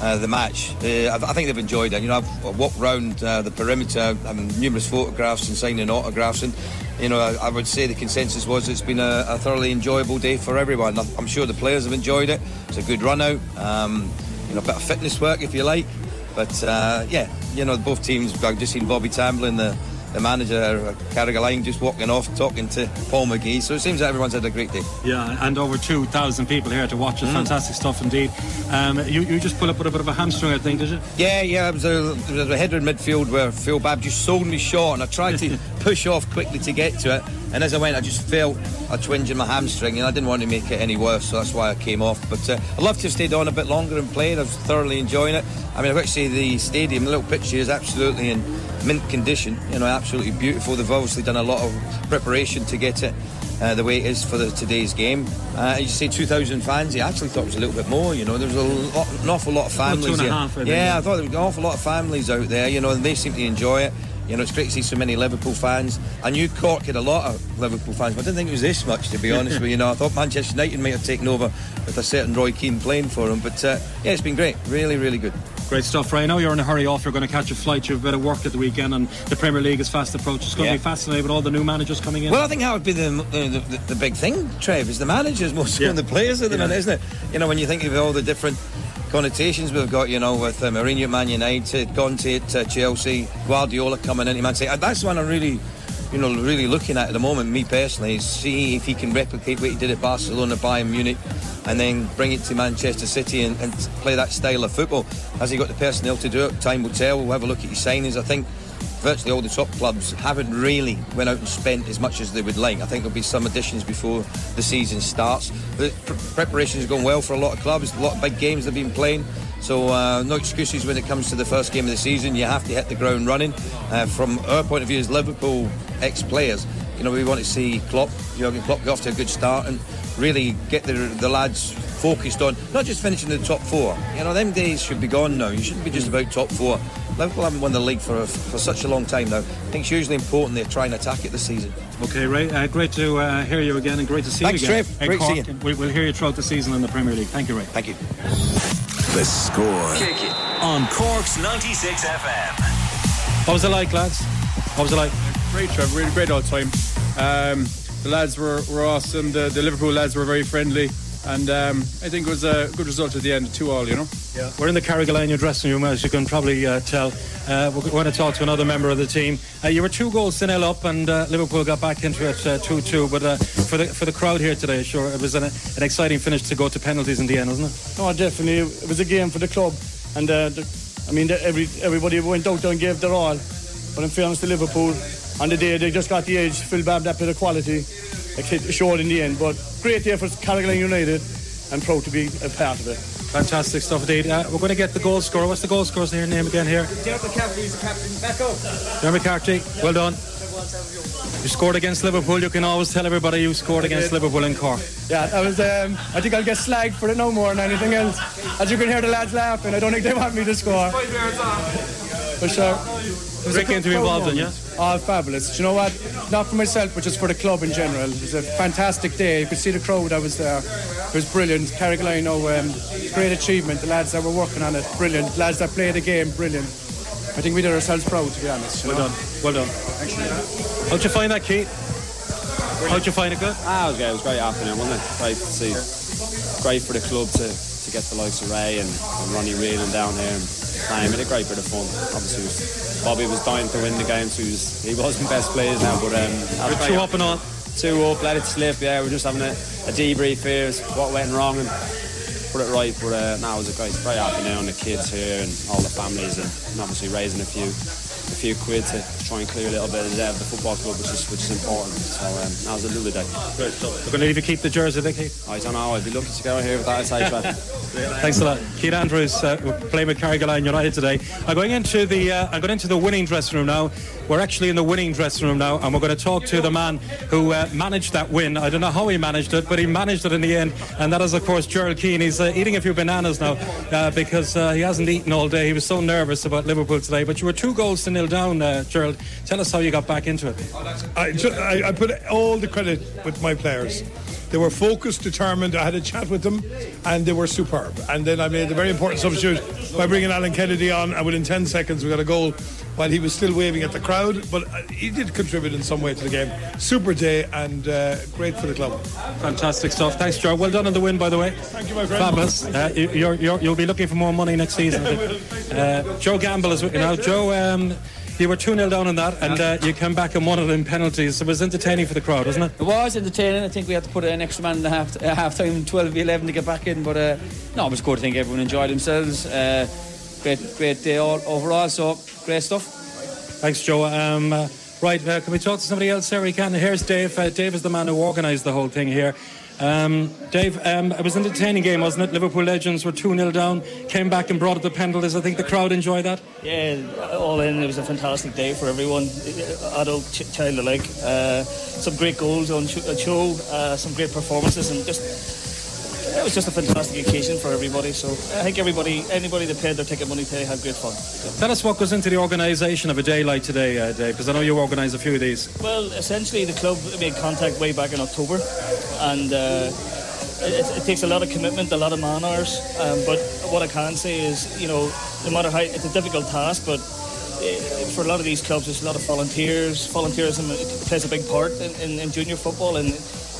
uh, the match, uh, I think they've enjoyed it. You know, I've walked round uh, the perimeter, having numerous photographs and signing autographs, and, you know, I, I would say the consensus was it's been a, a thoroughly enjoyable day for everyone. I'm sure the players have enjoyed it. It's a good run-out, um, you know, a bit of fitness work, if you like. But, uh, yeah, you know, both teams, I've just seen Bobby Tambling, the the manager of Carrigaline, just walking off talking to Paul McGee, so it seems that everyone's had a great day. Yeah, and over two thousand people here to watch it. Mm. Fantastic stuff indeed. Um, you, you just pulled up with a bit of a hamstring, I think, did you? Yeah, yeah, it was a, it was a header in midfield where Phil Babb just sold me short, and I tried to push off quickly to get to it, and as I went I just felt a twinge in my hamstring, and I didn't want to make it any worse, so that's why I came off. But uh, I'd love to have stayed on a bit longer and played. I was thoroughly enjoying it. I mean, I've actually, the stadium, the little pitch here, is absolutely in mint condition, you know, absolutely beautiful. They've obviously done a lot of preparation to get it uh, the way it is for the, today's game. Uh, you say two thousand fans, I actually thought it was a little bit more, you know, there was a lot, an awful lot of families here. Half, I yeah, yeah, I thought there was an awful lot of families out there, you know, and they seem to enjoy it. You know, it's great to see so many Liverpool fans. I knew Cork had a lot of Liverpool fans, but I didn't think it was this much, to be honest with you. Know, I thought Manchester United might have taken over with a certain Roy Keane playing for them. But, uh, yeah, it's been great. Really, really good. Great stuff, Ray. I know you're in a hurry off. You're going to catch a flight. You have a bit of work at the weekend, and the Premier League is fast approach. It's going yeah. to be fascinating with all the new managers coming in. Well, I think that would be the the, the, the big thing, Trev, is the managers more so yeah. than the players at the yeah. minute, isn't it? You know, when you think of all the different connotations we've got, you know, with uh, Mourinho at Man United, Conte at uh, Chelsea, Guardiola coming into Man City. That's the one I'm really, you know, really looking at at the moment, me personally, is see if he can replicate what he did at Barcelona, Bayern Munich, and then bring it to Manchester City and, and play that style of football. Has he got the personnel to do it? Time will tell. We'll have a look at his signings. I think virtually all the top clubs haven't really went out and spent as much as they would like. I think there'll be some additions before the season starts. The preparation's gone well for a lot of clubs, a lot of big games they've been playing. So uh, no excuses when it comes to the first game of the season. You have to hit the ground running. Uh, from our point of view as Liverpool ex-players, you know, we want to see Klopp, Jurgen Klopp, get off to a good start and really get the, the lads focused on not just finishing in the top four. You know, them days should be gone now. You shouldn't be just about top four. Liverpool haven't won the league for for such a long time now. I think it's hugely important they try and attack it this season. Okay, Ray, uh, great to uh, hear you again, and great to see Thanks, you again. Thanks, Trev. Great Cork, seeing you. We, we'll hear you throughout the season in the Premier League. Thank you, Ray. Thank you. The Score. Kick it. On Cork's ninety-six F M. What was it like, lads? What was it like? Great, Trev. Really great all time. Um, the lads were, were awesome. The, the Liverpool lads were very friendly. And um, I think it was a good result at the end, two all, you know. Yeah. We're in the Carrigaline dressing room, as you can probably uh, tell. Uh, we're going to talk to another member of the team. Uh, you were two goals to nil up, and uh, Liverpool got back into it two two. Uh, but uh, for the for the crowd here today, sure, it was an, an exciting finish to go to penalties in the end, wasn't it? No, definitely. It was a game for the club, and uh, the I mean, every everybody went out there and gave their all. But in fairness to Liverpool, on the day they just got the edge. Phil Babb, that bit of quality, short in the end. But great day for Carrigaline United. I'm proud to be a part of it. Fantastic stuff indeed. Uh, we're going to get the goal scorer. What's the goal scorer's name again here? Derek McCarthy is the captain. Back up. Derek McCarthy, well done. You scored against Liverpool. You can always tell everybody you scored against Liverpool in Cork. Yeah, I was. Um, I think I'll get slagged for it no more than anything else. As you can hear the lads laughing, I don't think they want me to score. For sure. It was a great game to be involved in, yeah? Oh, fabulous. Do you know what? Not for myself, but just for the club in general. It was a fantastic day. You could see the crowd that was there. It was brilliant. Carrigaline, um, great achievement. The lads that were working on it, brilliant. The lads that played the game, brilliant. I think we did ourselves proud, to be honest. Well know? done, well done. Excellent. How'd you find that, Keith? How'd you find it, good? Ah, it was great. It was great afternoon, wasn't it? Great to see. Great for the club to, to get the likes of Ray and, and Ronnie Whelan down here. And time. It had a great bit of fun. Obviously, was, Bobby was dying to win the game, so he, was, he wasn't best players now. But um, we're two up and on. Two up, let it slip. Yeah, we're just having a, a debrief here. What went wrong? And, put it right, but uh, now it was a great, great afternoon. The kids here and all the families, and, and obviously raising a few, a few quid to try and clear a little bit of the debt of the football club, which is which is important. So um, that was a lovely day. Great stuff. We're going to leave you keep the jersey, Vicky. I don't know. I'd be lucky to go here with that. Thanks a lot, Keane Andrews. Uh, we're playing with Carrigaline United today. I'm going into the uh, I'm going into the winning dressing room now. We're actually in the winning dressing room now, and we're going to talk to the man who uh, managed that win. I don't know how he managed it, but he managed it in the end, and that is, of course, Gerald Keane. He's uh, eating a few bananas now uh, because uh, he hasn't eaten all day. He was so nervous about Liverpool today, but you were two goals to nil down, uh, Gerald. Tell us how you got back into it. I, just, I, I put all the credit with my players. They were focused, determined. I had a chat with them, and they were superb. And then I made a very important substitute by bringing Alan Kennedy on, and within ten seconds we got a goal while he was still waving at the crowd, but he did contribute in some way to the game. Super day, and uh, great for the club. Fantastic stuff. Thanks, Joe. Well done on the win, by the way. Thank you, my friend. Fabulous. Uh, you're, you're, you'll be looking for more money next season. uh, Joe Gamble is with you now. Joe, um, you were two nil down on that, and uh, you came back and won it in penalties. It was entertaining for the crowd, wasn't it? It was entertaining. I think we had to put an extra man in the half, uh, half time, twelve eleven, to get back in. But uh, no, it was good. I think everyone enjoyed themselves. Uh, great, great day all, overall. So great stuff. Thanks, Joe. Um, uh, right, uh, can we talk to somebody else here? We can. Here's Dave. Uh, Dave is the man who organised the whole thing here. Um, Dave, um, it was an entertaining game, wasn't it? Liverpool Legends were two nil down, came back and brought up the penalties. I think the crowd enjoyed that. Yeah, all in, it was a fantastic day for everyone, adult, ch- child alike. Uh, some great goals on show, uh, some great performances, and just it was just a fantastic occasion for everybody. So I think everybody, anybody that paid their ticket money today had great fun. So. Tell us what goes into the organisation of a day like today, uh, Dave, because I know you organise a few of these. Well, essentially the club made contact way back in October. And uh, it, it takes a lot of commitment, a lot of man hours. Um, but what I can say is, you know, no matter how, it's a difficult task, but it, for a lot of these clubs, there's a lot of volunteers. Volunteerism plays a big part in, in, in junior football, and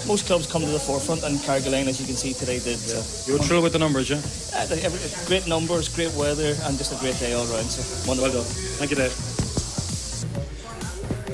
most clubs come to the forefront, and Carrigaline, as you can see today, did. Yeah. So. You were thrilled with the numbers, yeah? Uh, the, every, great numbers, great weather, and just a great day all round. So, wonderful. Well done. Thank you, Dave.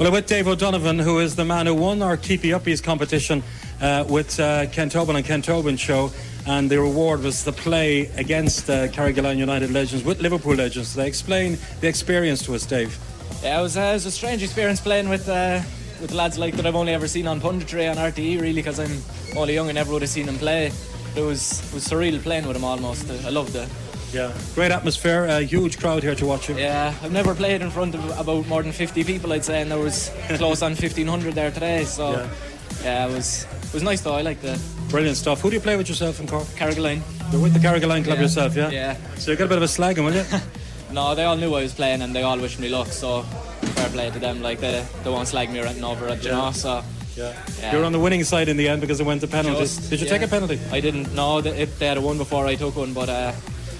Well, I'm with Dave O'Donovan, who is the man who won our Keepy Uppies competition uh, with uh, Ken Tobin and Ken Tobin show, and the reward was the play against uh, Carrigaline United Legends with Liverpool Legends. They explain the experience to us, Dave. Yeah, it was, uh, it was a strange experience playing with uh, with lads like that I've only ever seen on punditry on R T E, really, because I'm only young and never would have seen them play. It was it was surreal playing with them almost. I loved it. Yeah, great atmosphere, a huge crowd here to watch you. Yeah, I've never played in front of about more than fifty people, I'd say, and there was close on fifteen hundred there today, so yeah, yeah it was it was nice though, I liked that. Brilliant stuff. Who do you play with yourself in Cork? Carrigaline. You're with the Carrigaline club yeah. yourself, yeah? Yeah. So you got a bit of a slagging, will you? No, they all knew I was playing and they all wished me luck, so fair play to them, like they, they won't slag me or anything over it, you yeah. know, so... Yeah. Yeah. You were on the winning side in the end because it went to penalties. Just, Did you yeah. take a penalty? I didn't, no, they, they had a one before I took one, but... Uh,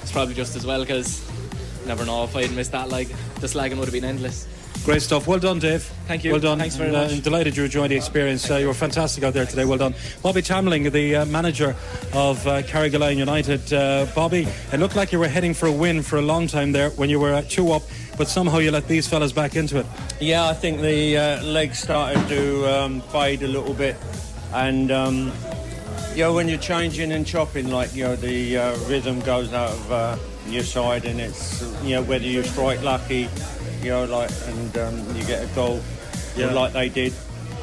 It's probably just as well, because never know if I'd missed that, like the slagging would have been endless. Great stuff. Well done, Dave. Thank you. Well done. Thanks very and, uh, much. I'm delighted you joined the experience. Uh, you were fantastic out there today. Well done. Bobby Tambling, the uh, manager of uh, Carrigaline United. Uh, Bobby, it looked like you were heading for a win for a long time there when you were uh, two up, but somehow you let these fellas back into it. Yeah, I think the uh, legs started to um, fade a little bit, and um, Yeah, when you're changing and chopping, like, you know, the uh, rhythm goes out of uh, your side, and it's, you know, whether you strike lucky, you know, like, and um, you get a goal, yeah. like they did.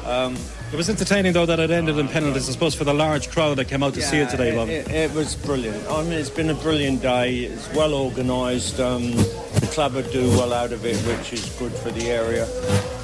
Um, it was entertaining, though, that it ended in penalties, I suppose, for the large crowd that came out to yeah, see it today, Bob. It, it, it was brilliant. I mean, it's been a brilliant day. It's well organised. Um, the club would do well out of it, which is good for the area.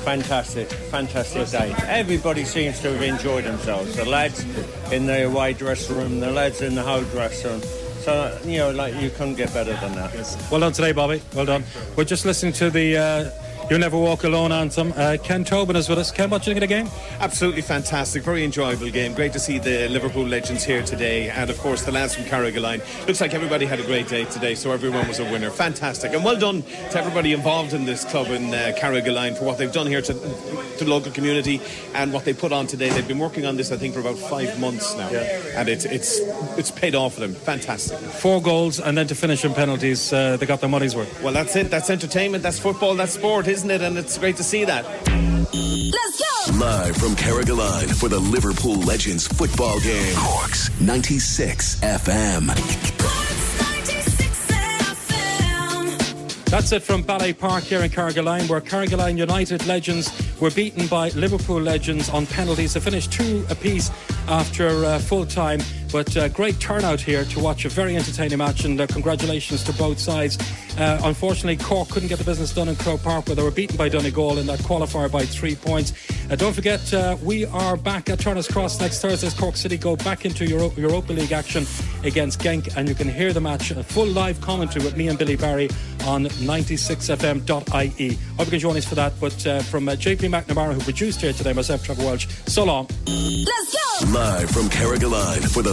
Fantastic, fantastic day. Everybody seems to have enjoyed themselves. The lads in the away dressing room, the lads in the home dressing room. So, you know, like, you couldn't get better than that. Well done today, Bobby. Well done. We're just listening to the... Uh, You'll Never Walk Alone anthem. Uh, Ken Tobin is with us. Ken, what do you think of the game? Absolutely fantastic. Very enjoyable game. Great to see the Liverpool Legends here today. And, of course, the lads from Carrigaline. Looks like everybody had a great day today, so everyone was a winner. Fantastic. And well done to everybody involved in this club in uh, Carrigaline for what they've done here to, to the local community and what they put on today. They've been working on this, I think, for about five months now. Yeah. And it's it's it's paid off for them. Fantastic. Four goals, and then to finish in penalties, uh, they got their money's worth. Well, that's it. That's entertainment. That's football. That's sport, isn't it? And it's great to see that. Let's go! Live from Carrigaline for the Liverpool Legends football game. Cork's ninety-six F M. Cork's ninety-six F M. That's it from Ballet Park here in Carrigaline, where Carrigaline United Legends were beaten by Liverpool Legends on penalties to finish two apiece after uh, full time. But uh, great turnout here to watch a very entertaining match, and uh, congratulations to both sides. Uh, unfortunately, Cork couldn't get the business done in Croke Park, where they were beaten by Donegal in that qualifier by three points. Uh, don't forget, uh, we are back at Turners Cross next Thursday as Cork City go back into Euro- Europa League action against Genk, and you can hear the match, a full live commentary with me and Billy Barry on ninety-six f m dot i e. Hope you can join us for that. But uh, from uh, J P McNamara, who produced here today, myself, Trevor Welch, so long. Let's go! Live from Carrigaline for the